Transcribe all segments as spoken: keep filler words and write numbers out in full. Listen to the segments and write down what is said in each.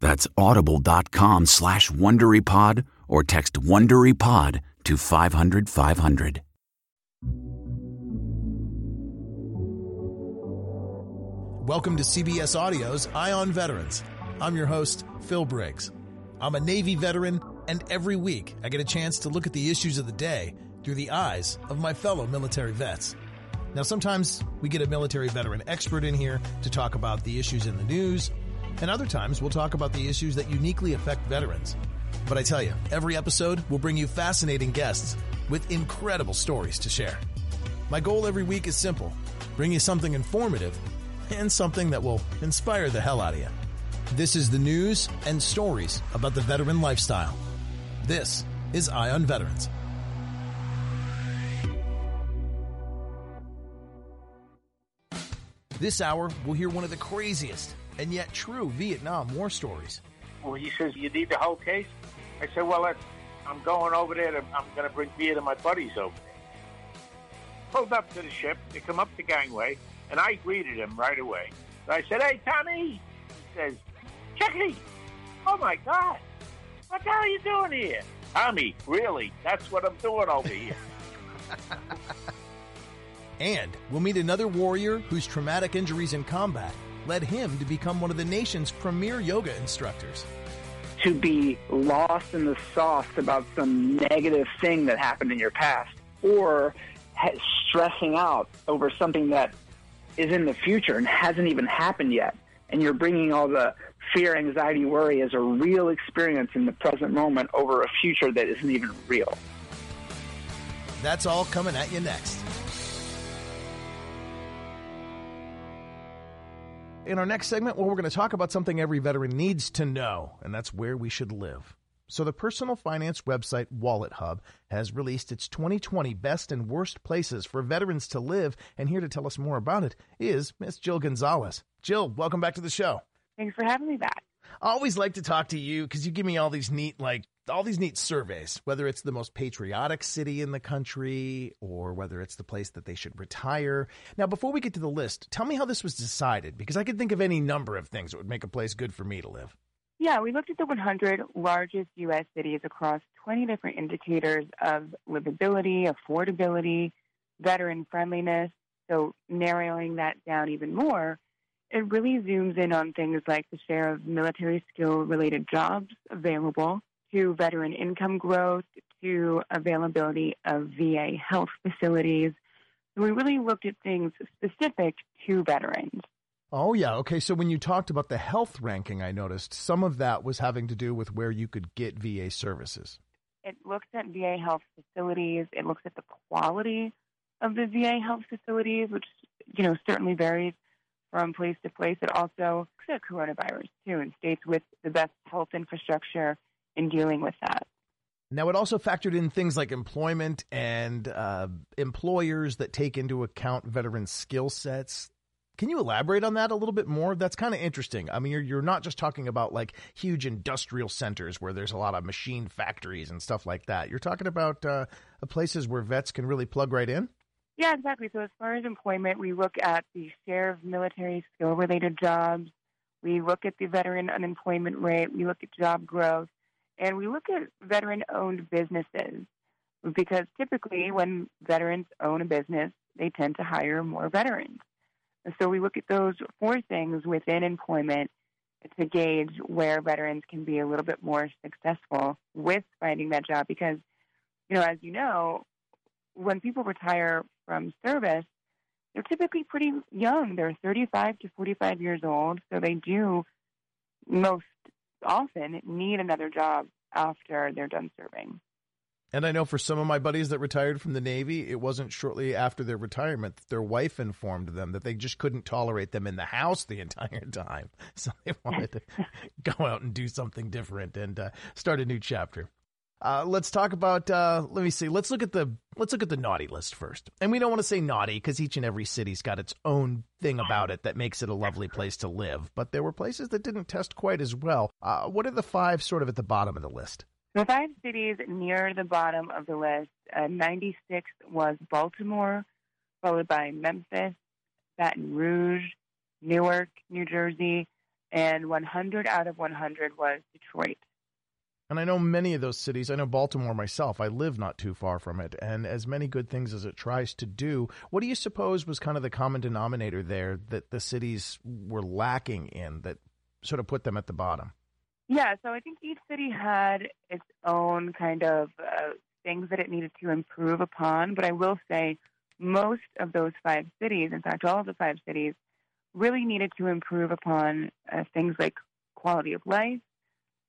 That's audible.com slash WonderyPod or text WonderyPod to five hundred five hundred. Welcome to C B S Audio's Eye on Veterans. I'm your host, Phil Briggs. I'm a Navy veteran, and every week I get a chance to look at the issues of the day through the eyes of my fellow military vets. Now, sometimes we get a military veteran expert in here to talk about the issues in the news, and other times, we'll talk about the issues that uniquely affect veterans. But I tell you, every episode will bring you fascinating guests with incredible stories to share. My goal every week is simple: bring you something informative and something that will inspire the hell out of you. This is the news and stories about the veteran lifestyle. This is Eye on Veterans. This hour, we'll hear one of the craziest and yet true Vietnam War stories. Well, he says, you need the whole case? I said, well, I'm going over there. To, I'm going to bring beer to my buddies over there. Pulled up to the ship. They come up the gangway, and I greeted him right away. And I said, hey, Tommy. He says, Chicky, oh, my God. What the hell are you doing here? Tommy, really? That's what I'm doing over here. And we'll meet another warrior whose traumatic injuries in combat led him to become one of the nation's premier yoga instructors. To be lost in the sauce about some negative thing that happened in your past, or stressing out over something that is in the future and hasn't even happened yet, and you're bringing all the fear, anxiety, worry as a real experience in the present moment over a future that isn't even real. That's all coming at you next. In our next segment, well, we're going to talk about something every veteran needs to know, and that's where we should live. So the personal finance website WalletHub has released its twenty twenty Best and Worst Places for Veterans to Live, and here to tell us more about it is Miss Jill Gonzalez. Jill, welcome back to the show. Thanks for having me back. I always like to talk to you because you give me all these neat, like, all these neat surveys, whether it's the most patriotic city in the country or whether it's the place that they should retire. Now, before we get to the list, tell me how this was decided, because I could think of any number of things that would make a place good for me to live. Yeah, we looked at the one hundred largest U S cities across twenty different indicators of livability, affordability, veteran friendliness. So narrowing that down even more, it really zooms in on things like the share of military skill-related jobs available, to veteran income growth, to availability of V A health facilities. So we really looked at things specific to veterans. Oh, yeah. Okay. So when you talked about the health ranking, I noticed some of that was having to do with where you could get V A services. It looks at V A health facilities. It looks at the quality of the V A health facilities, which, you know, certainly varies from place to place. It also looks at coronavirus, too, in states with the best health infrastructure in dealing with that. Now, it also factored in things like employment and uh, employers that take into account veteran skill sets. Can you elaborate on that a little bit more? That's kind of interesting. I mean, you're, you're not just talking about like huge industrial centers where there's a lot of machine factories and stuff like that. You're talking about uh, places where vets can really plug right in? Yeah, exactly. So as far as employment, we look at the share of military skill-related jobs. We look at the veteran unemployment rate. We look at job growth. And we look at veteran-owned businesses because typically when veterans own a business, they tend to hire more veterans. So we look at those four things within employment to gauge where veterans can be a little bit more successful with finding that job. Because, you know, as you know, when people retire from service, they're typically pretty young. They're thirty-five to forty-five years old. So they do most often need another job after they're done serving. And I know for some of my buddies that retired from the Navy, it wasn't shortly after their retirement that their wife informed them that they just couldn't tolerate them in the house the entire time. So they wanted to go out and do something different and uh, start a new chapter. Uh, let's talk about, uh, let me see, let's look at the, let's look at the naughty list first. And we don't want to say naughty because each and every city's got its own thing about it that makes it a lovely place to live. But there were places that didn't test quite as well. Uh, what are the five sort of at the bottom of the list? The five cities near the bottom of the list, uh, ninety-six was Baltimore, followed by Memphis, Baton Rouge, Newark, New Jersey, and one hundred out of one hundred was Detroit. And I know many of those cities. I know Baltimore myself. I live not too far from it. And as many good things as it tries to do, what do you suppose was kind of the common denominator there that the cities were lacking in that sort of put them at the bottom? Yeah, so I think each city had its own kind of uh, things that it needed to improve upon. But I will say most of those five cities, in fact, all of the five cities, really needed to improve upon uh, things like quality of life,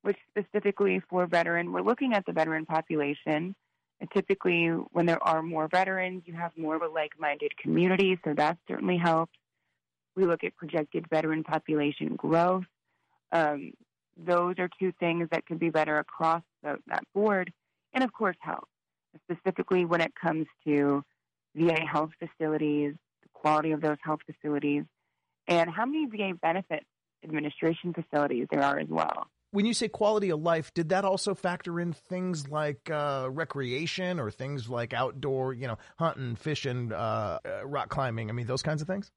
which specifically for veteran, we're looking at the veteran population. And typically, when there are more veterans, you have more of a like-minded community, so that certainly helps. We look at projected veteran population growth. Um, those are two things that could be better across the, that board. And, of course, health, specifically when it comes to V A health facilities, the quality of those health facilities, and how many V A benefit administration facilities there are as well. When you say quality of life, did that also factor in things like uh, recreation or things like outdoor, you know, hunting, fishing, uh, uh, rock climbing? I mean, those kinds of things?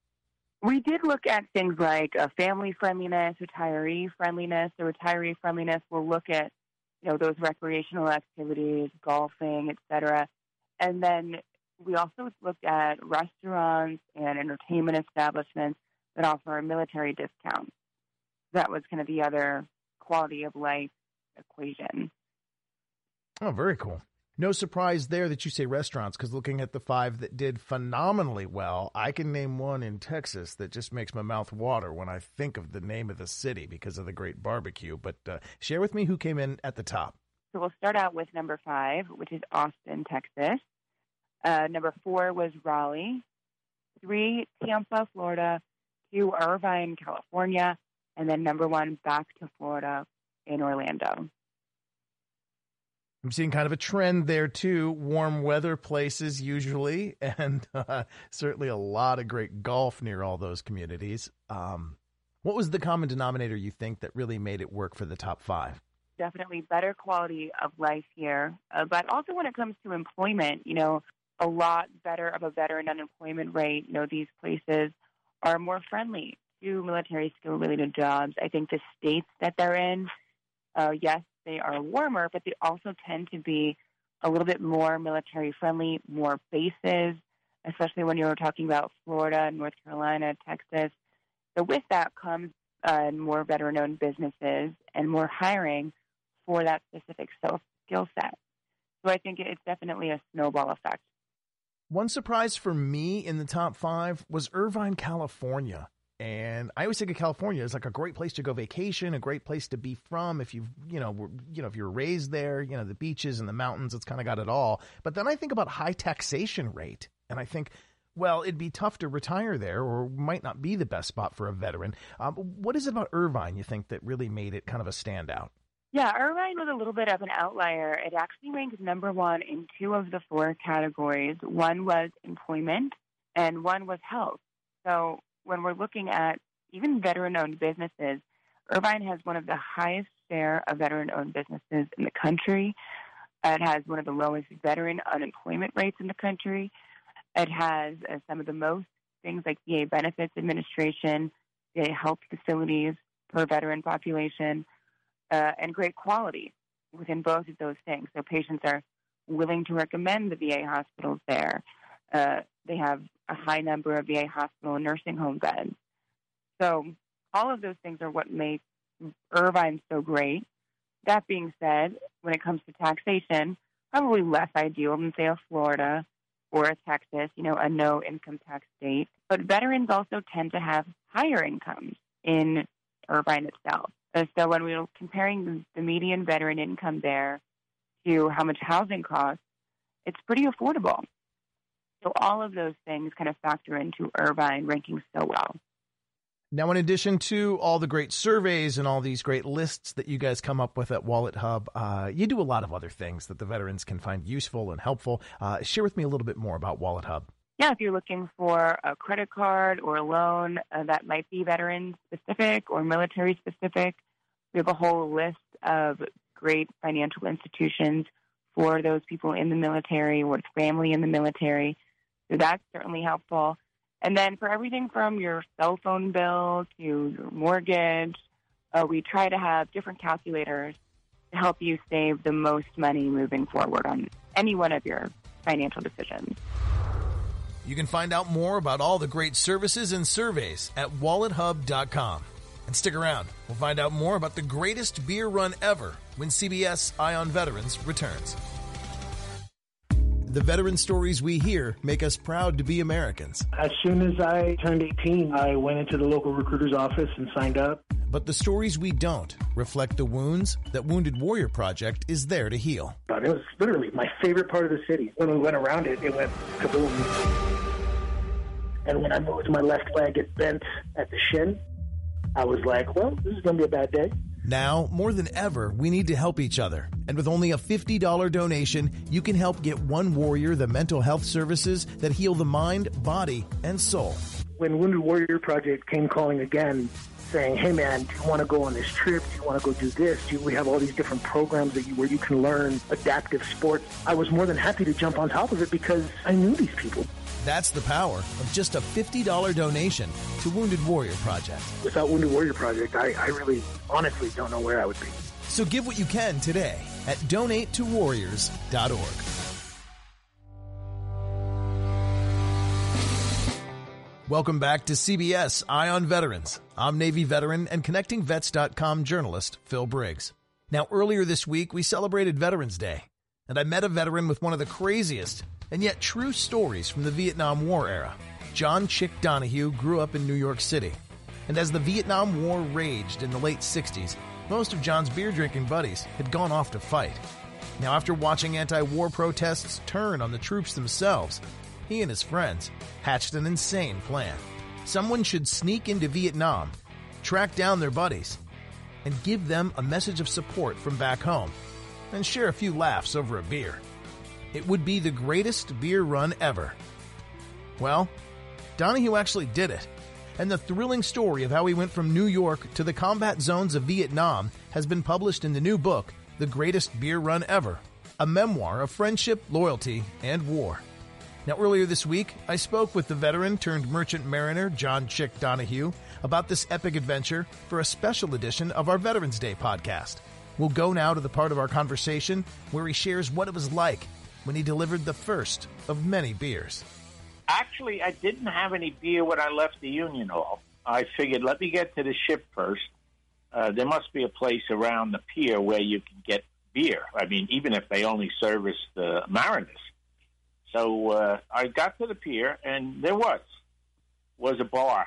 We did look at things like uh, family friendliness, retiree friendliness. The retiree friendliness will look at, you know, those recreational activities, golfing, et cetera. And then we also looked at restaurants and entertainment establishments that offer a military discount. That was kind of the other quality of life equation. Oh, very cool. No surprise there that you say restaurants, because looking at the five that did phenomenally well, I can name one in Texas that just makes my mouth water when I think of the name of the city because of the great barbecue. But uh, share with me who came in at the top. So we'll start out with number five, which is Austin, Texas. Uh, number four was Raleigh. Three, Tampa, Florida. Two, Irvine, California. And then number one, back to Florida in Orlando. I'm seeing kind of a trend there, too. Warm weather places, usually, and uh, certainly a lot of great golf near all those communities. Um, what was the common denominator, you think, that really made it work for the top five? Definitely better quality of life here. Uh, but also when it comes to employment, you know, a lot better of a veteran unemployment rate. You know, these places are more friendly to military skill-related jobs. I think the states that they're in, uh, yes, they are warmer, but they also tend to be a little bit more military-friendly, more bases, especially when you're talking about Florida, North Carolina, Texas. So with that comes uh, more veteran-owned businesses and more hiring for that specific skill set. So I think it's definitely a snowball effect. One surprise for me in the top five was Irvine, California. And I always think of California as like a great place to go vacation, a great place to be from. If you, you know, were, you know, if you're raised there, you know, the beaches and the mountains, it's kind of got it all. But then I think about high taxation rate and I think, well, it'd be tough to retire there or might not be the best spot for a veteran. Um, what is it about Irvine you think that really made it kind of a standout? Yeah, Irvine was a little bit of an outlier. It actually ranked number one in two of the four categories. One was employment and one was health. So when we're looking at even veteran-owned businesses, Irvine has one of the highest share of veteran-owned businesses in the country. It has one of the lowest veteran unemployment rates in the country. It has uh, some of the most things like V A benefits administration, V A health facilities per veteran population, Uh, and great quality within both of those things. So patients are willing to recommend the V A hospitals there. Uh, they have a high number of V A hospital and nursing home beds. So all of those things are what makes Irvine so great. That being said, when it comes to taxation, probably less ideal than, say, a Florida or a Texas, you know, a no-income tax state. But veterans also tend to have higher incomes in Irvine itself. Uh, so when we were comparing the median veteran income there to how much housing costs, it's pretty affordable. So all of those things kind of factor into Irvine ranking so well. Now, in addition to all the great surveys and all these great lists that you guys come up with at WalletHub, uh, you do a lot of other things that the veterans can find useful and helpful. Uh, share with me a little bit more about WalletHub. Yeah, if you're looking for a credit card or a loan uh, that might be veteran-specific or military-specific, we have a whole list of great financial institutions for those people in the military or family in the military. So that's certainly helpful. And then for everything from your cell phone bill to your mortgage, uh, we try to have different calculators to help you save the most money moving forward on any one of your financial decisions. You can find out more about all the great services and surveys at wallet hub dot com. And stick around. We'll find out more about the greatest beer run ever when C B S Eye on Veterans returns. The veteran stories we hear make us proud to be Americans. As soon as I turned eighteen, I went into the local recruiter's office and signed up. But the stories we don't reflect the wounds that Wounded Warrior Project is there to heal. It was literally my favorite part of the city. When we went around it, it went kaboom. And when I moved, my left leg is bent at the shin. I was like, well, this is going to be a bad day. Now, more than ever, we need to help each other. And with only a fifty dollars donation, you can help get one warrior the mental health services that heal the mind, body, and soul. When Wounded Warrior Project came calling again, saying, hey, man, do you want to go on this trip? Do you want to go do this? Do we have all these different programs that you, where you can learn adaptive sports? I was more than happy to jump on top of it because I knew these people. That's the power of just a fifty dollars donation to Wounded Warrior Project. Without Wounded Warrior Project, I, I really honestly don't know where I would be. So give what you can today at donate to warriors dot org. Welcome back to C B S Eye on Veterans. I'm Navy veteran and Connecting Vets dot com journalist Phil Briggs. Now, earlier this week, we celebrated Veterans Day, and I met a veteran with one of the craziest and yet true stories from the Vietnam War era. John Chick Donahue grew up in New York City. And as the Vietnam War raged in the late sixties, most of John's beer-drinking buddies had gone off to fight. Now, after watching anti-war protests turn on the troops themselves, he and his friends hatched an insane plan. Someone should sneak into Vietnam, track down their buddies, and give them a message of support from back home, and share a few laughs over a beer. It would be the greatest beer run ever. Well, Donahue actually did it. And the thrilling story of how he went from New York to the combat zones of Vietnam has been published in the new book, The Greatest Beer Run Ever, a memoir of friendship, loyalty, and war. Now, earlier this week, I spoke with the veteran turned merchant mariner, John Chick Donahue, about this epic adventure for a special edition of our Veterans Day podcast. We'll go now to the part of our conversation where he shares what it was like when he delivered the first of many beers. Actually, I didn't have any beer when I left the Union Hall. I figured, let me get to the ship first. Uh, there must be a place around the pier where you can get beer. I mean, even if they only service the mariners. So uh, I got to the pier, and there was was a bar.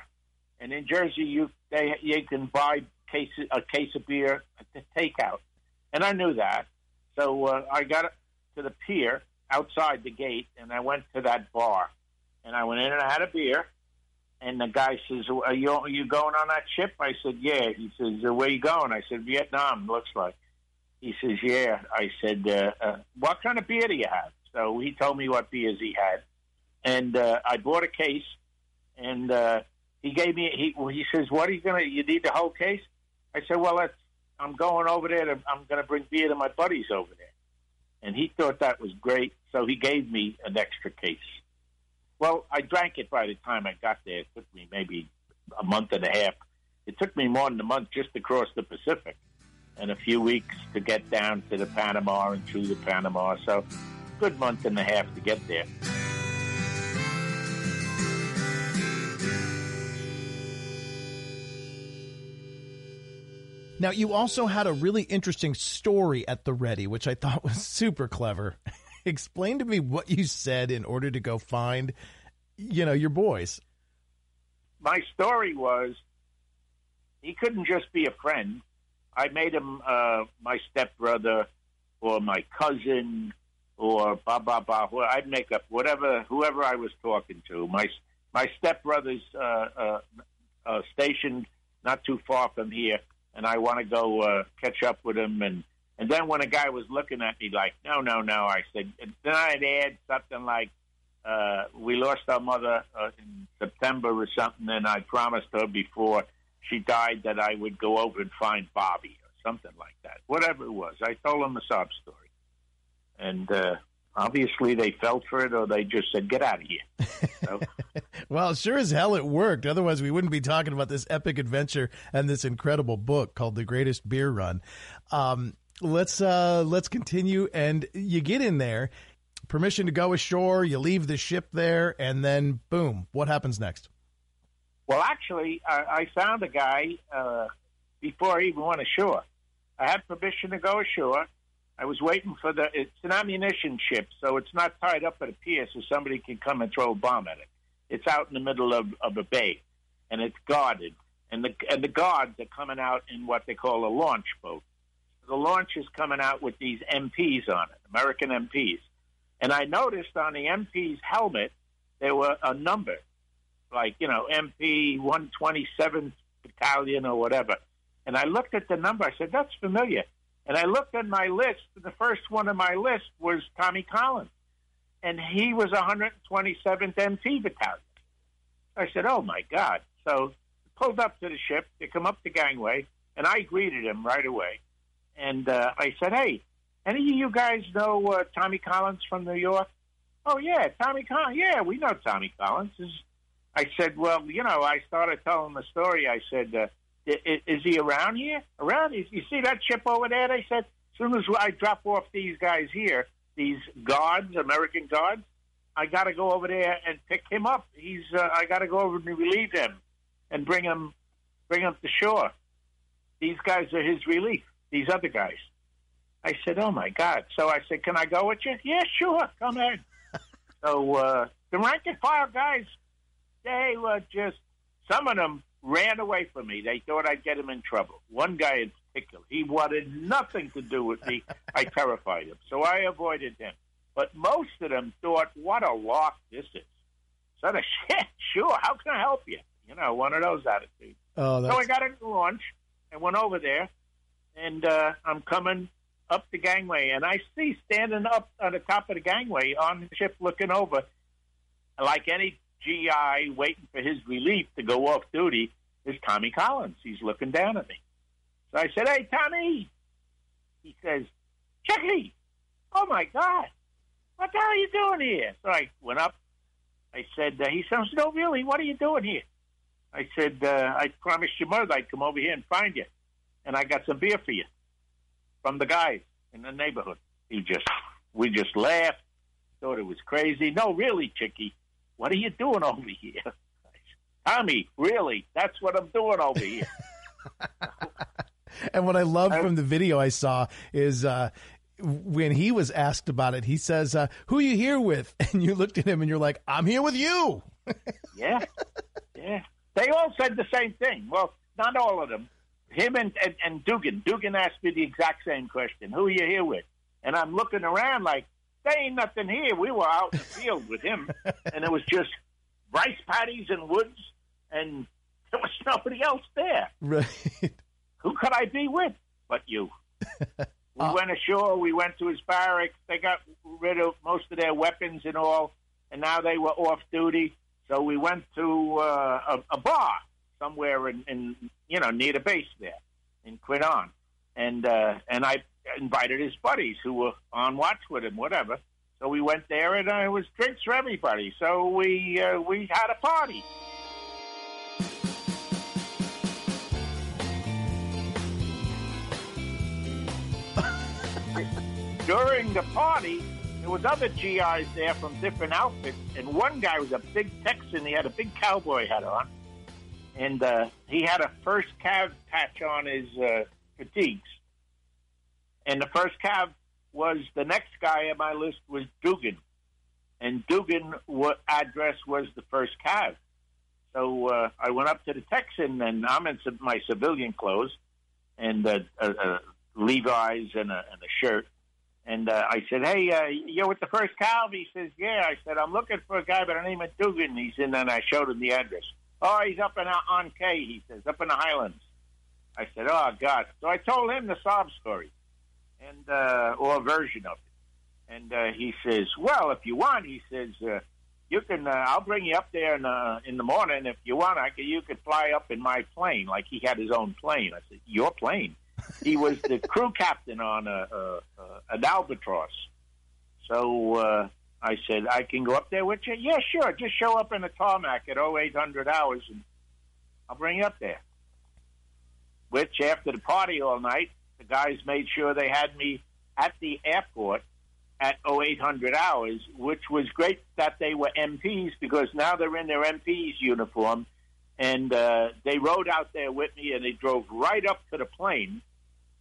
And in Jersey, you they you can buy case, a case of beer to take out. And I knew that. So uh, I got to the pier outside the gate, and I went to that bar. And I went in and I had a beer. And the guy says, are you, are you going on that ship? I said, yeah. He says, where are you going? I said, Vietnam, looks like. He says, yeah. I said, uh, uh, what kind of beer do you have? So he told me what beers he had. And uh, I bought a case, and uh, he gave me, he, he says, what are you going to, you need the whole case? I said, well, that's, I'm going over there. To, I'm going to bring beer to my buddies over there. And he thought that was great, so he gave me an extra case. Well, I drank it by the time I got there. It took me maybe a month and a half. It took me more than a month just to cross the Pacific and a few weeks to get down to the Panama and through the Panama. So a good month and a half to get there. Now, you also had a really interesting story at the ready, which I thought was super clever. Explain to me what you said in order to go find, you know, your boys. My story was he couldn't just be a friend. I made him uh, my stepbrother or my cousin or blah, blah, blah. I'd make up whatever, whoever I was talking to. My my stepbrother's uh, uh, uh, stationed not too far from here. And I want to go uh, catch up with him. And, and then when a guy was looking at me like, no, no, no, I said, then I'd add something like, uh, we lost our mother uh, in September or something, and I promised her before she died that I would go over and find Bobby or something like that. Whatever it was. I told him a sob story. And uh, obviously they fell for it, or they just said, get out of here. So, well, sure as hell it worked. Otherwise, we wouldn't be talking about this epic adventure and this incredible book called The Greatest Beer Run. Um, let's uh, let's continue. And you get in there, permission to go ashore, you leave the ship there, and then boom, what happens next? Well, actually, I, I found a guy uh, before I even went ashore. I had permission to go ashore. I was waiting for the, it's an ammunition ship, so it's not tied up at a pier so somebody can come and throw a bomb at it. It's out in the middle of, of a bay, and it's guarded. And the and the guards are coming out in what they call a launch boat. The launch is coming out with these M Ps on it, American M Ps. And I noticed on the M P's helmet, there were a number, like, you know, M P one twenty-seventh Battalion or whatever. And I looked at the number. I said, that's familiar. And I looked at my list, and the first one on my list was Tommy Collins. And he was one hundred twenty-seventh M P Battalion. I said, oh, my God. So pulled up to the ship. They come up the gangway, and I greeted him right away. And uh, I said, hey, any of you guys know uh, Tommy Collins from New York? Oh, yeah, Tommy Collins. Yeah, we know Tommy Collins. I said, well, you know, I started telling the story. I said, uh, Is, is he around here? Around? You see that ship over there? They said, as soon as I drop off these guys here, these guards, American guards, I got to go over there and pick him up. He's, uh, I got to go over and relieve him and bring him, bring him to shore. These guys are his relief, these other guys. I said, oh, my God. So I said, can I go with you? Yeah, sure. Come in. So uh, the rank and file guys, they were just, some of them, ran away from me. They thought I'd get him in trouble. One guy in particular, he wanted nothing to do with me. I terrified him, so I avoided him. But most of them thought, what a lark this is. So they said, yeah, sure, how can I help you? You know, one of those attitudes. Oh, so I got into launch and went over there, and uh, I'm coming up the gangway, and I see standing up on the top of the gangway on the ship looking over, like any G I waiting for his relief to go off duty, is Tommy Collins. He's looking down at me. So I said, hey, Tommy. He says, Chicky, oh, my God, what the hell are you doing here? So I went up. I said, uh, he says, no, really, what are you doing here? I said, uh, I promised your mother I'd come over here and find you, and I got some beer for you from the guys in the neighborhood. He just, we just laughed, thought it was crazy. No, really, Chicky. What are you doing over here? Tommy, really? That's what I'm doing over here. And what I love from the video I saw is uh, when he was asked about it, he says, uh, who are you here with? And you looked at him and you're like, I'm here with you. Yeah. Yeah. They all said the same thing. Well, not all of them. Him and, and, and Dugan. Dugan asked me the exact same question. Who are you here with? And I'm looking around like, there ain't nothing here. We were out in the field with him, and it was just rice paddies and woods, and there was nobody else there. Right. Who could I be with but you? We uh, went ashore. We went to his barracks. They got rid of most of their weapons and all, and now they were off duty. So we went to uh, a, a bar somewhere in, in, you know, near the base there in Quinon. And uh, and I invited his buddies who were on watch with him, whatever. So we went there, and uh, it was drinks for everybody. So we uh, we had a party. During the party, there was other G Is there from different outfits, and one guy was a big Texan. He had a big cowboy hat on, and uh, he had a First Cav patch on his uh, fatigues. And the First Cav was the next guy on my list was Dugan, and Dugan what address was the First Cav. So uh, I went up to the Texan, and I'm in my civilian clothes, and uh, uh, uh, Levi's and a, and a shirt. And uh, I said, hey, uh, you're with the First Cav? He says, yeah. I said, I'm looking for a guy by the name of Dugan. He's in, and I showed him the address. Oh, he's up in on K, he says, up in the Highlands. I said, oh, God. So I told him the sob story, and uh, or a version of it. And uh, he says, well, if you want, he says, uh, you can. Uh, I'll bring you up there in, uh, in the morning. If you want, I could, you could fly up in my plane, like he had his own plane. I said, your plane? He was the crew captain on a, a, a, an albatross. So uh, I said, I can go up there with you? Yeah, sure. Just show up in the tarmac at oh eight hundred hours, and I'll bring you up there. Which, after the party all night, the guys made sure they had me at the airport at oh eight hundred hours, which was great that they were M Ps, because now they're in their M P's uniform. And uh, they rode out there with me, and they drove right up to the plane.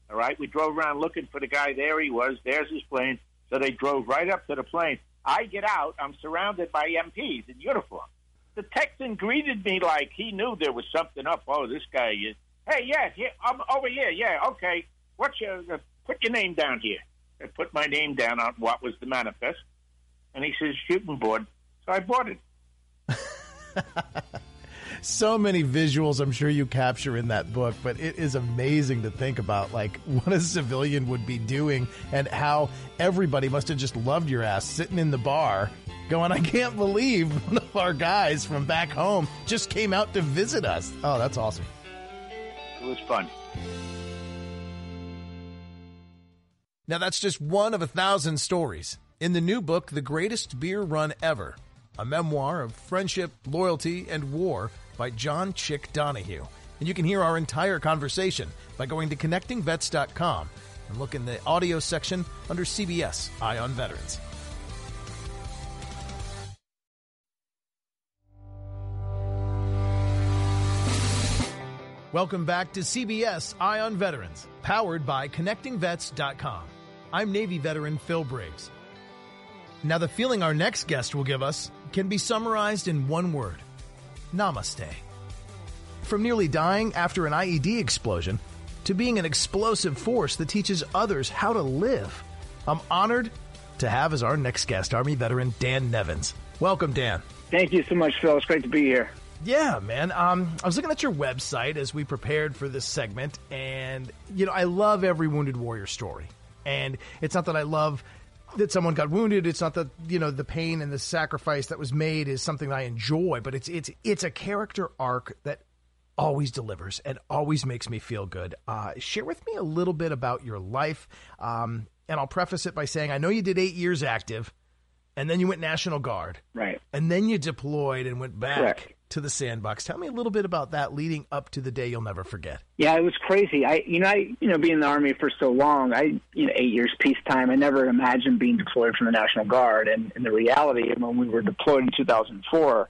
All right, we drove around looking for the guy. There he was. There's his plane. So they drove right up to the plane. I get out. I'm surrounded by M Ps in uniform. The Texan greeted me like he knew there was something up. Oh, this guy is. Hey, yeah, yeah, I'm over here. Yeah, okay. What's your? Uh, put your name down here. I put my name down on what was the manifest, and he says shooting board. So I bought it. So many visuals I'm sure you capture in that book, but it is amazing to think about, like, what a civilian would be doing and how everybody must have just loved your ass sitting in the bar going, I can't believe one of our guys from back home just came out to visit us. Oh, that's awesome. It was fun. Now, that's just one of a thousand stories in the new book, The Greatest Beer Run Ever, a memoir of friendship, loyalty, and war by John Chick Donahue. And you can hear our entire conversation by going to connecting vets dot com and look in the audio section under C B S Eye on Veterans. Welcome back to C B S Eye on Veterans, powered by connecting vets dot com. I'm Navy veteran Phil Briggs. Now, the feeling our next guest will give us can be summarized in one word: namaste. From nearly dying after an I E D explosion to being an explosive force that teaches others how to live, I'm honored to have as our next guest Army veteran Dan Nevins. Welcome, Dan. Thank you so much, Phil. It's great to be here. Yeah, man. Um, I was looking at your website as we prepared for this segment, and, you know, I love every Wounded Warrior story. And it's not that I love that someone got wounded. It's not that, you know, the pain and the sacrifice that was made is something I enjoy, but it's it's it's a character arc that always delivers and always makes me feel good. Uh, share with me a little bit about your life, um, and I'll preface it by saying I know you did eight years active, and then you went National Guard, right? And then you deployed and went back. Correct. To the sandbox. Tell me a little bit about that leading up to the day you'll never forget. Yeah, it was crazy. I, you know, I, you know, being in the Army for so long, I, you know, eight years peacetime, I never imagined being deployed from the National Guard. And, and the reality, when we were deployed in two thousand four,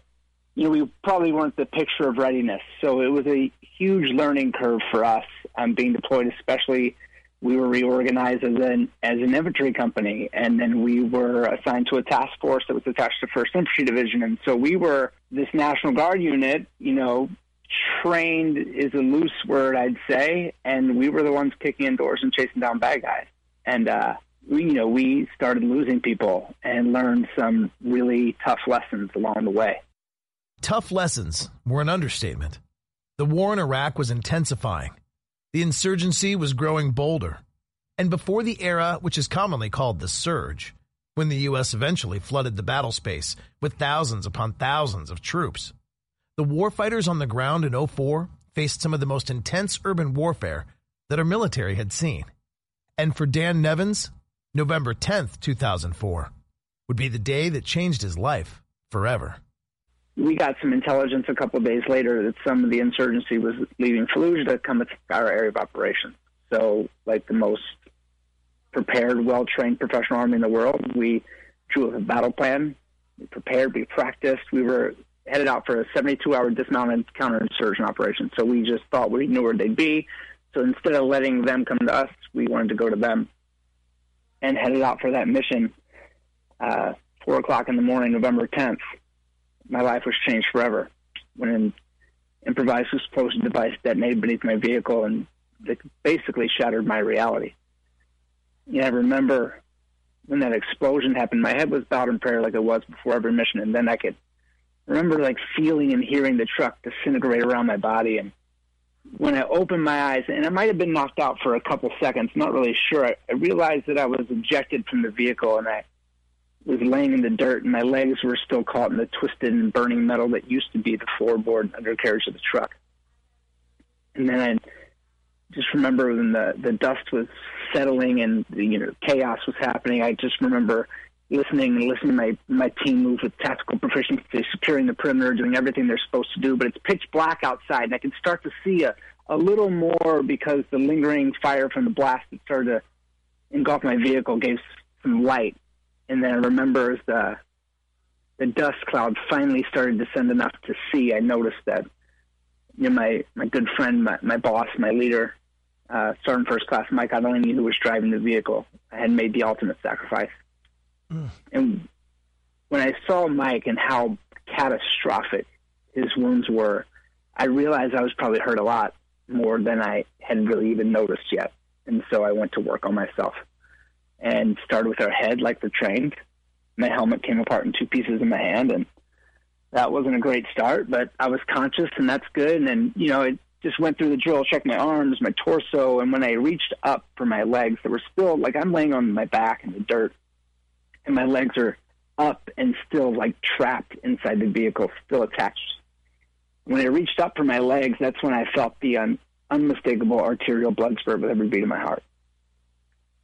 you know, we probably weren't the picture of readiness. So it was a huge learning curve for us um, being deployed, especially we were reorganized as an, as an infantry company. And then we were assigned to a task force that was attached to First Infantry Division. And so we were this National Guard unit, you know, trained is a loose word, I'd say. And we were the ones kicking in doors and chasing down bad guys. And, uh, we, you know, we started losing people and learned some really tough lessons along the way. Tough lessons were an understatement. The war in Iraq was intensifying. The insurgency was growing bolder. and before the era which is commonly called the surge, when the U S eventually flooded the battle space with thousands upon thousands of troops. The warfighters on the ground in oh four faced some of the most intense urban warfare that our military had seen. And for Dan Nevins, November tenth, two thousand four, would be the day that changed his life forever. We got some intelligence a couple of days later that some of the insurgency was leaving Fallujah to come attack our area of operations. So, like the most prepared, well-trained professional army in the world, we drew up a battle plan. We prepared, we practiced. We were headed out for a seventy-two hour dismounted counterinsurgent operation. So we just thought we knew where they'd be. So instead of letting them come to us, we wanted to go to them and headed out for that mission. Uh, four o'clock in the morning, November tenth, my life was changed forever when an improvised explosive device detonated beneath my vehicle and basically shattered my reality. Yeah, I remember when that explosion happened, my head was bowed in prayer like it was before every mission, and then I could remember like feeling and hearing the truck disintegrate around my body. And when I opened my eyes, and I might have been knocked out for a couple seconds, not really sure, I, I realized that I was ejected from the vehicle, and I was laying in the dirt, and my legs were still caught in the twisted and burning metal that used to be the floorboard undercarriage of the truck. And then I just remember when the, the dust was settling and the, you know, chaos was happening, I just remember listening and listening to my, my team move with tactical proficiency, securing the perimeter, doing everything they're supposed to do, but it's pitch black outside, and I can start to see a, a little more because the lingering fire from the blast that started to engulf my vehicle gave some light. And then I remember as the, the dust cloud finally started to descend enough to see, I noticed that, you know, my, my good friend, my, my boss, my leader, uh, Sergeant First Class Mike, I only knew who was driving the vehicle. I had made the ultimate sacrifice. Mm. And when I saw Mike and how catastrophic his wounds were, I realized I was probably hurt a lot more than I had really even noticed yet. And so I went to work on myself and started with our head like we're trained. My helmet came apart in two pieces in my hand, and that wasn't a great start, but I was conscious, and that's good. And then, you know, it just went through the drill, checked my arms, my torso, and when I reached up for my legs, they were still, like, I'm laying on my back in the dirt, and my legs are up and still, like, trapped inside the vehicle, still attached. When I reached up for my legs, that's when I felt the un- unmistakable arterial blood spurt with every beat of my heart.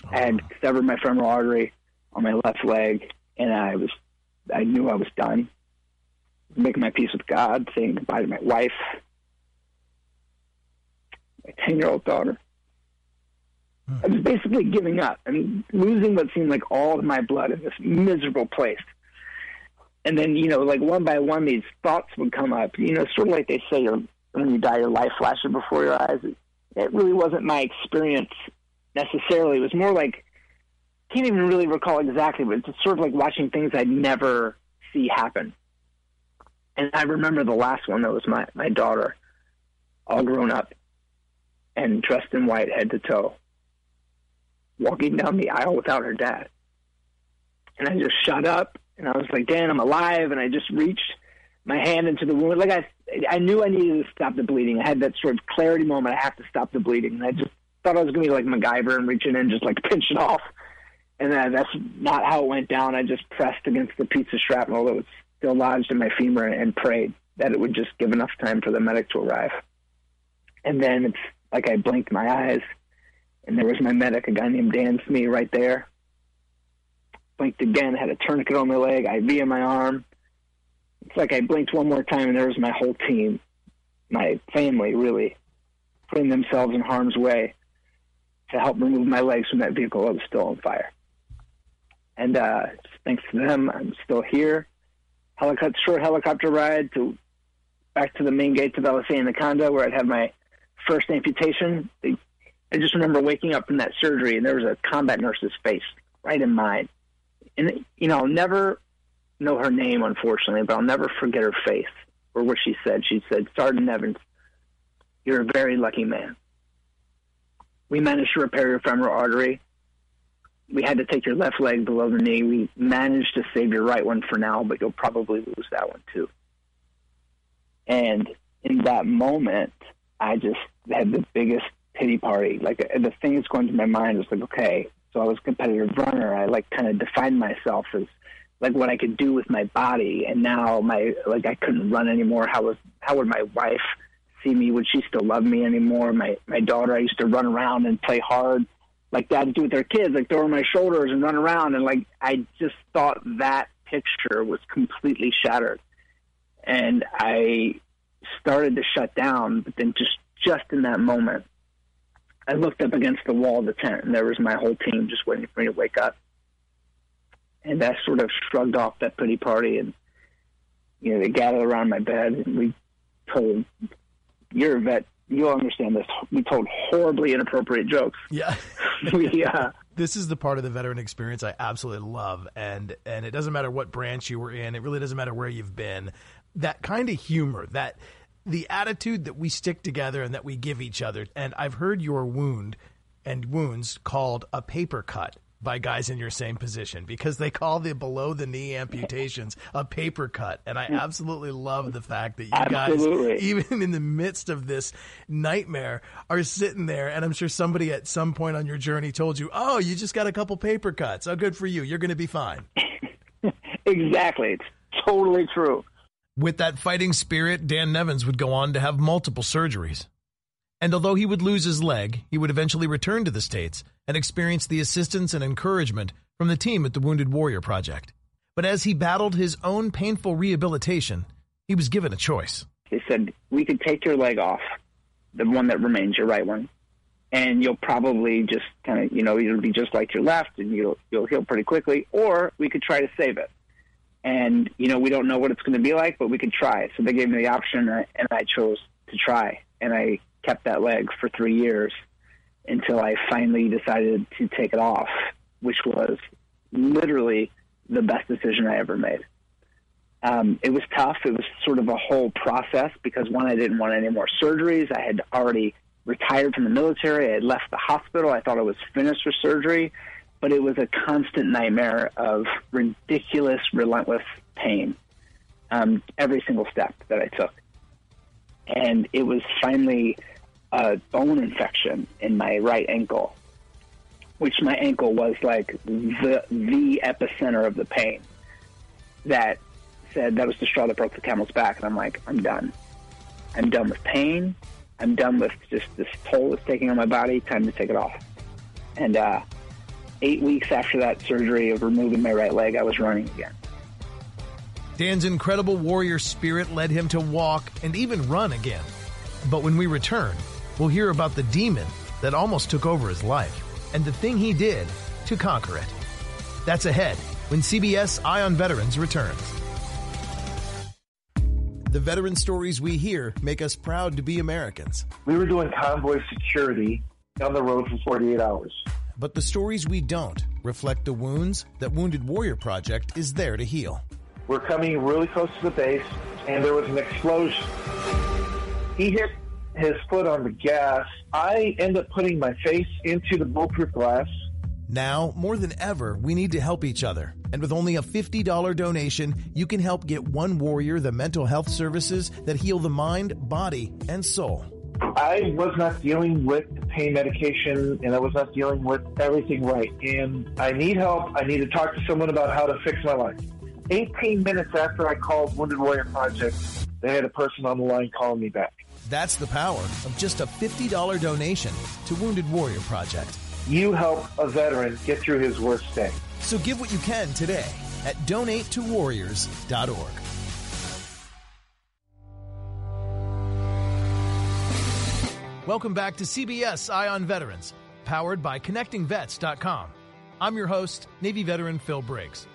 Oh. I had severed my femoral artery on my left leg, and I was, I knew I was done. Making my peace with God, saying goodbye to my wife, my ten-year-old daughter. Huh. I was basically giving up. I mean, losing what seemed like all of my blood in this miserable place. And then, you know, like one by one, these thoughts would come up. You know, sort of like they say, you're, when you die, your life flashes before your eyes. It really wasn't my experience necessarily. It was more like, can't even really recall exactly, but it's sort of like watching things I'd never see happen. And I remember the last one that was my, my daughter, all grown up and dressed in white head to toe, walking down the aisle without her dad. And I just shut up, and I was like, Dan, I'm alive. And I just reached my hand into the wound. Like I, I knew I needed to stop the bleeding. I had that sort of clarity moment. I have to stop the bleeding. And I just thought I was going to be like MacGyver and reaching in, just like pinch it off. And then that's not how it went down. I just pressed against the piece of shrapnel that was still lodged in my femur and prayed that it would just give enough time for the medic to arrive. And then it's like I blinked my eyes, and there was my medic, a guy named Dan Smee, right there. Blinked again, had a tourniquet on my leg, I V in my arm. It's like I blinked one more time, and there was my whole team, my family, really, putting themselves in harm's way to help remove my legs from that vehicle that was still on fire. And uh, thanks to them, I'm still here. Helicopter, short helicopter ride to back to the main gate to L S A Anaconda, where I'd had my first amputation. They, I just remember waking up from that surgery, and there was a combat nurse's face right in mine. And, you know, I'll never know her name, unfortunately, but I'll never forget her face or what she said. She said, Sergeant Evans, you're a very lucky man. We managed to repair your femoral artery. We had to take your left leg below the knee. We managed to save your right one for now, but you'll probably lose that one too. And in that moment, I just had the biggest pity party. Like the thing that's going through my mind is like, okay, so I was a competitive runner. I like kind of defined myself as like what I could do with my body. And now my, like I couldn't run anymore. How was, how would my wife see me? Would she still love me anymore? My, my daughter, I used to run around and play hard like dads do with their kids, like throw on my shoulders and run around. And like, I just thought that picture was completely shattered. And I started to shut down, but then just, just in that moment, I looked up against the wall of the tent, and there was my whole team just waiting for me to wake up. And I sort of shrugged off that pity party, and, you know, they gathered around my bed, and we told, you're a vet, you'll understand this, we told horribly inappropriate jokes. Yeah. we, uh, This is the part of the veteran experience I absolutely love, and and it doesn't matter what branch you were in, it really doesn't matter where you've been. That kind of humor, that the attitude that we stick together and that we give each other. And I've heard your wound and wounds called a paper cut by guys in your same position, because they call the below the knee amputations a paper cut. And I absolutely love the fact that you absolutely. guys, even in the midst of this nightmare, are sitting there. And I'm sure somebody at some point on your journey told you, oh, you just got a couple paper cuts. Oh, good for you. You're going to be fine. Exactly. It's totally true. With that fighting spirit, Dan Nevins would go on to have multiple surgeries. And although he would lose his leg, he would eventually return to the States and experience the assistance and encouragement from the team at the Wounded Warrior Project. But as he battled his own painful rehabilitation, he was given a choice. They said, we could take your leg off, the one that remains, your right one, and you'll probably just kind of, you know, it'll be just like your left, and you'll, you'll heal pretty quickly, or we could try to save it. And, you know, we don't know what it's going to be like, but we could try. So they gave me the option, and I chose to try. And I kept that leg for three years until I finally decided to take it off, which was literally the best decision I ever made. Um, it was tough. It was sort of a whole process because, one, I didn't want any more surgeries. I had already retired from the military. I had left the hospital. I thought I was finished with surgery. But it was a constant nightmare of ridiculous, relentless pain um, every single step that I took. And it was finally a bone infection in my right ankle, which my ankle was like the, the epicenter of the pain that said that was the straw that broke the camel's back. And I'm like, I'm done. I'm done with pain. I'm done with just this toll it's taking on my body. Time to take it off. And, uh, Eight weeks after that surgery of removing my right leg, I was running again. Dan's incredible warrior spirit led him to walk and even run again. But when we return, we'll hear about the demon that almost took over his life and the thing he did to conquer it. That's ahead when C B S Eye on Veterans returns. The veteran stories we hear make us proud to be Americans. We were doing convoy security down the road for forty-eight hours. But the stories we don't reflect the wounds that Wounded Warrior Project is there to heal. We're coming really close to the base, and there was an explosion. He hit his foot on the gas. I end up putting my face into the bulletproof glass. Now, more than ever, we need to help each other. And with only a fifty dollars donation, you can help get One Warrior the mental health services that heal the mind, body, and soul. I was not dealing with pain medication, and I was not dealing with everything right. And I need help. I need to talk to someone about how to fix my life. eighteen minutes after I called Wounded Warrior Project, they had a person on the line calling me back. That's the power of just a fifty dollars donation to Wounded Warrior Project. You help a veteran get through his worst day. So give what you can today at donate to warriors dot org. Welcome back to C B S Eye on Veterans, powered by Connecting Vets dot com. I'm your host, Navy veteran Phil Briggs.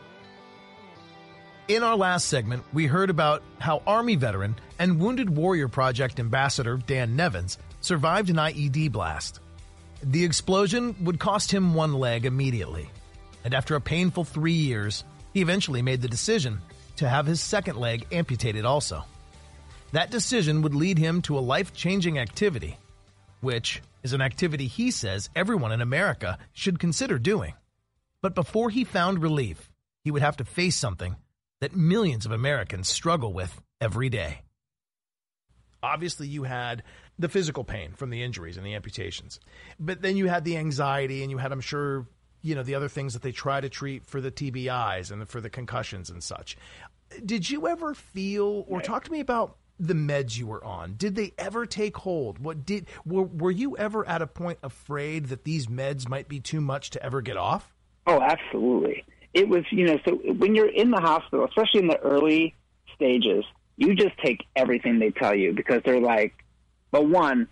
In our last segment, we heard about how Army veteran and Wounded Warrior Project ambassador Dan Nevins survived an I E D blast. The explosion would cost him one leg immediately, and after a painful three years, he eventually made the decision to have his second leg amputated also. That decision would lead him to a life-changing activity, which is an activity he says everyone in America should consider doing. But before he found relief, he would have to face something that millions of Americans struggle with every day. Obviously, you had the physical pain from the injuries and the amputations. But then you had the anxiety, and you had, I'm sure, you know, the other things that they try to treat for the T B Is and for the concussions and such. Did you ever feel, or talk to me about the meds you were on? Did they ever take hold? What did, were, were you ever at a point afraid that these meds might be too much to ever get off? Oh, absolutely. It was, you know, so when you're in the hospital, especially in the early stages, you just take everything they tell you, because they're like, well, one,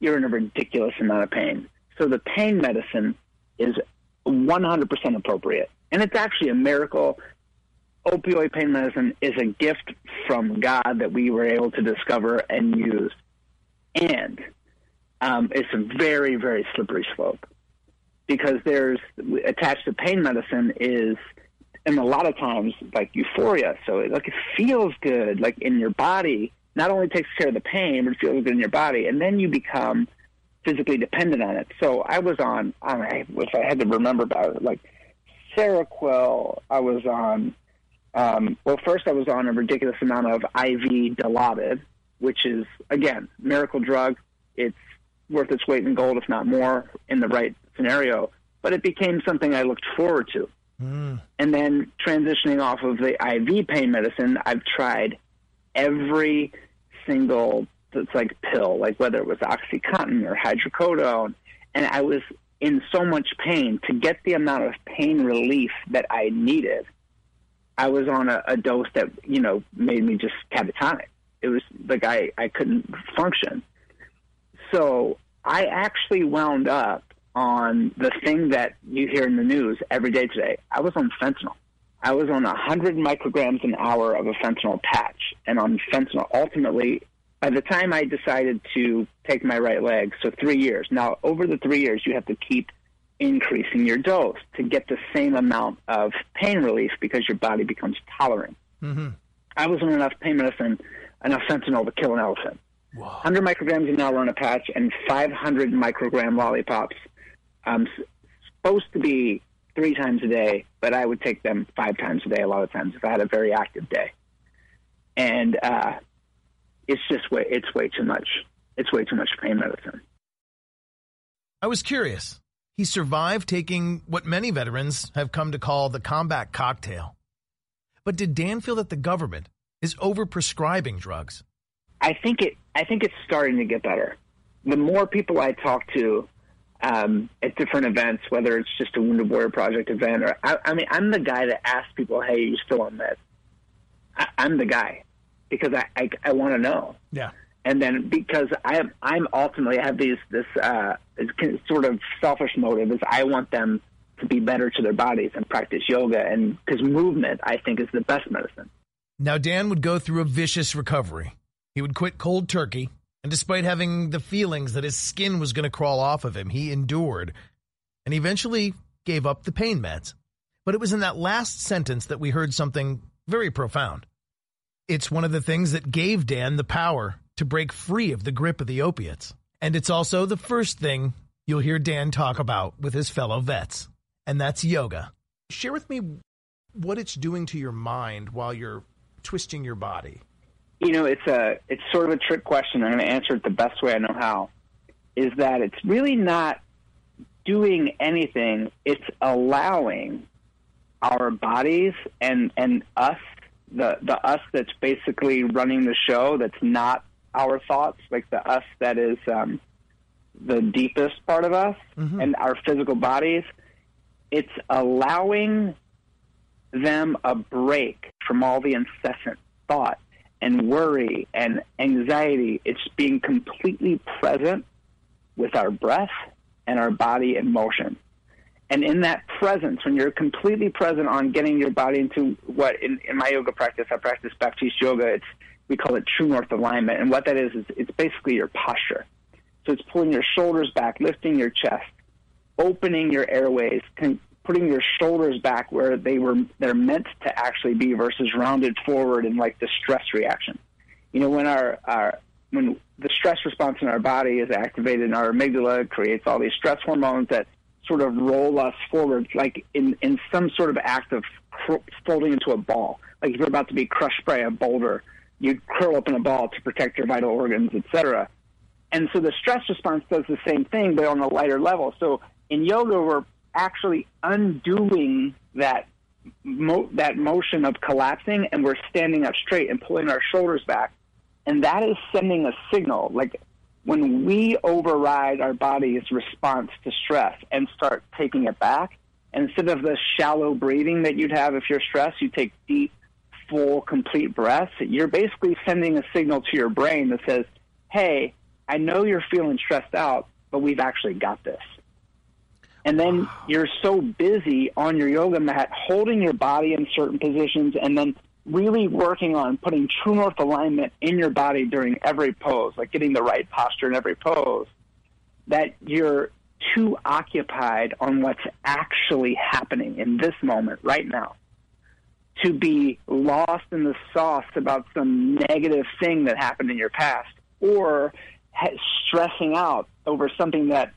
you're in a ridiculous amount of pain. So the pain medicine is one hundred percent appropriate. And it's actually a miracle. Opioid pain medicine is a gift from God that we were able to discover and use. And um, it's a very, very slippery slope, because there's attached to pain medicine is, and a lot of times, like euphoria. So it, like, it feels good, like in your body, not only takes care of the pain, but it feels good in your body. And then you become physically dependent on it. So I was on, I mean, if I had to remember about it, like Seroquel, I was on, um, well, first I was on a ridiculous amount of I V Dilaudid, which is, again, miracle drug. It's worth its weight in gold, if not more, in the right scenario. But it became something I looked forward to. Mm. And then transitioning off of the I V pain medicine, I've tried every single, it's like pill, like whether it was OxyContin or hydrocodone. And I was in so much pain to get the amount of pain relief that I needed. I was on a, a dose that, you know, made me just catatonic. It was like I, I couldn't function. So I actually wound up on the thing that you hear in the news every day today. I was on fentanyl. I was on one hundred micrograms an hour of a fentanyl patch, and on fentanyl, ultimately, by the time I decided to take my right leg, so three years. Now, over the three years, you have to keep increasing your dose to get the same amount of pain relief, because your body becomes tolerant. Mm-hmm. I was on enough pain medicine, enough fentanyl to kill an elephant. Wow. one hundred micrograms an hour on a patch and five hundred microgram lollipops. I'm supposed to be three times a day, but I would take them five times a day a lot of times if I had a very active day. And uh, it's just way, it's way too much. It's way too much pain medicine. I was curious. He survived taking what many veterans have come to call the combat cocktail. But did Dan feel that the government is overprescribing drugs? I think it. I think it's starting to get better. The more people I talk to, Um, at different events, whether it's just a Wounded Warrior Project event, or I, I mean, I'm the guy that asks people, "Hey, are you still on meds?" I, I'm the guy, because I I, I want to know. Yeah. And then because I am, I'm ultimately I have these this uh, sort of selfish motive is I want them to be better to their bodies and practice yoga, and because movement I think is the best medicine. Now Dan would go through a vicious recovery. He would quit cold turkey. And despite having the feelings that his skin was going to crawl off of him, he endured and eventually gave up the pain meds. But it was in that last sentence that we heard something very profound. It's one of the things that gave Dan the power to break free of the grip of the opiates. And it's also the first thing you'll hear Dan talk about with his fellow vets, and that's yoga. Share with me what it's doing to your mind while you're twisting your body. You know, it's a it's sort of a trick question. I'm going to answer it the best way I know how, is that it's really not doing anything. It's allowing our bodies and, and us, the, the us that's basically running the show, that's not our thoughts, like the us that is um, the deepest part of us, mm-hmm. and our physical bodies. It's allowing them a break from all the incessant thought and worry and anxiety. It's being completely present with our breath and our body in motion. And in that presence, when you're completely present on getting your body into what, in, in my yoga practice, I practice Baptiste yoga, it's, we call it true north alignment. And what that is, is it's basically your posture. So it's pulling your shoulders back, lifting your chest, opening your airways, con- putting your shoulders back where they were, they're meant to actually be, versus rounded forward in like the stress reaction. You know, when our, our when the stress response in our body is activated, and our amygdala creates all these stress hormones that sort of roll us forward, like in, in some sort of act of cr- folding into a ball. Like if you're about to be crushed by a boulder, you curl up in a ball to protect your vital organs, et cetera. And so the stress response does the same thing, but on a lighter level. So in yoga, we're actually undoing that mo- that motion of collapsing, and we're standing up straight and pulling our shoulders back. And that is sending a signal. Like, when we override our body's response to stress and start taking it back, instead of the shallow breathing that you'd have if you're stressed, you take deep, full, complete breaths. You're basically sending a signal to your brain that says, hey, I know you're feeling stressed out, but we've actually got this. And then you're so busy on your yoga mat holding your body in certain positions and then really working on putting true north alignment in your body during every pose, like getting the right posture in every pose, that you're too occupied on what's actually happening in this moment right now to be lost in the sauce about some negative thing that happened in your past or stressing out over something that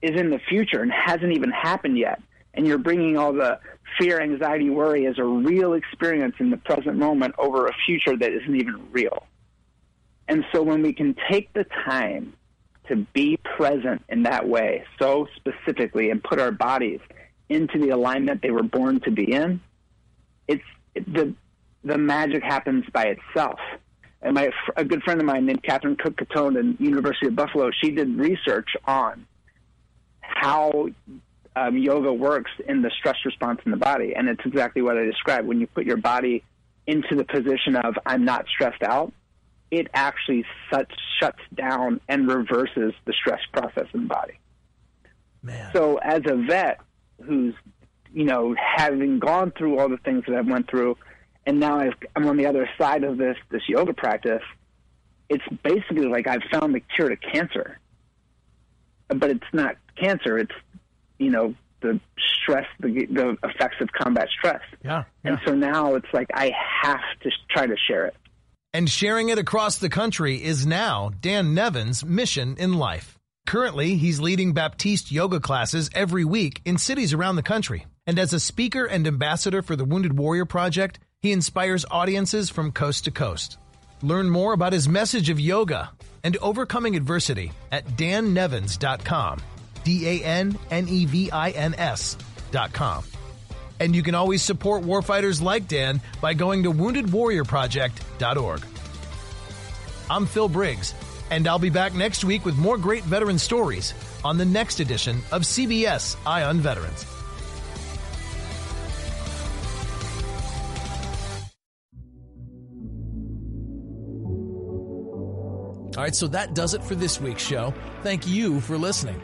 is in the future and hasn't even happened yet. And you're bringing all the fear, anxiety, worry as a real experience in the present moment over a future that isn't even real. And so when we can take the time to be present in that way, so specifically, and put our bodies into the alignment they were born to be in, it's the the magic happens by itself. And my a good friend of mine named Catherine Cook Catone in University of Buffalo, she did research on how um, yoga works in the stress response in the body, and it's exactly what I described. When you put your body into the position of I'm not stressed out, it actually such, shuts down and reverses the stress process in the body. Man. So as a vet who's, you know, having gone through all the things that I've went through, and now I've, I'm on the other side of this, this yoga practice, it's basically like I've found the cure to cancer. But it's not cancer, it's, you know, the stress, the, the effects of combat stress. Yeah, yeah. And so now it's like I have to try to share it. And sharing it across the country is now Dan Nevins' mission in life. Currently, he's leading Baptiste yoga classes every week in cities around the country. And as a speaker and ambassador for the Wounded Warrior Project, he inspires audiences from coast to coast. Learn more about his message of yoga and overcoming adversity at dan nevins dot com, D A N N E V I N S dot com. And you can always support warfighters like Dan by going to wounded warrior project dot org. I'm Phil Briggs, and I'll be back next week with more great veteran stories on the next edition of C B S Eye on Veterans. All right, so that does it for this week's show. Thank you for listening.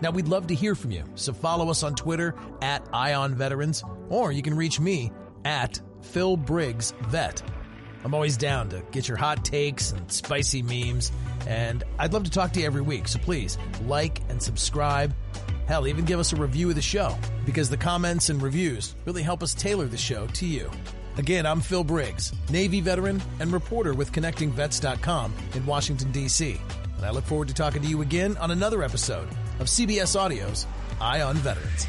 Now, we'd love to hear from you, so follow us on Twitter at Ion Veterans, or you can reach me at Phil Briggs Vet. I'm always down to get your hot takes and spicy memes, and I'd love to talk to you every week, so please like and subscribe. Hell, even give us a review of the show, because the comments and reviews really help us tailor the show to you. Again, I'm Phil Briggs, Navy veteran and reporter with connecting vets dot com in Washington, D C, and I look forward to talking to you again on another episode of C B S Audio's Eye on Veterans.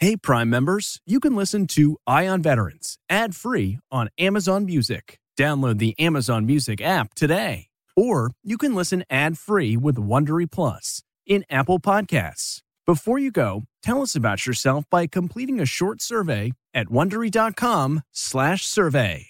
Hey, Prime members, you can listen to Eye on Veterans ad-free on Amazon Music. Download the Amazon Music app today. Or you can listen ad-free with Wondery Plus in Apple Podcasts. Before you go, tell us about yourself by completing a short survey at wondery dot com slash survey.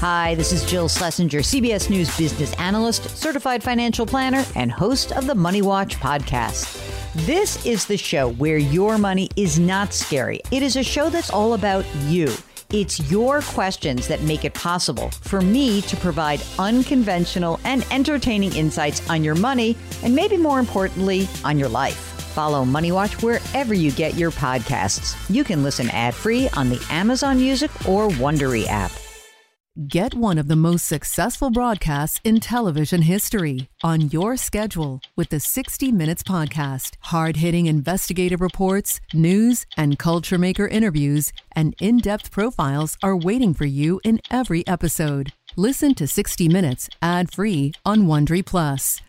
Hi, this is Jill Schlesinger, C B S News business analyst, certified financial planner, and host of the Money Watch podcast. This is the show where your money is not scary. It is a show that's all about you. It's your questions that make it possible for me to provide unconventional and entertaining insights on your money, and maybe more importantly, on your life. Follow Money Watch wherever you get your podcasts. You can listen ad-free on the Amazon Music or Wondery app. Get one of the most successful broadcasts in television history on your schedule with the sixty minutes podcast. Hard-hitting investigative reports, news, and culture maker interviews, and in-depth profiles are waiting for you in every episode. Listen to sixty minutes ad-free on Wondery Plus.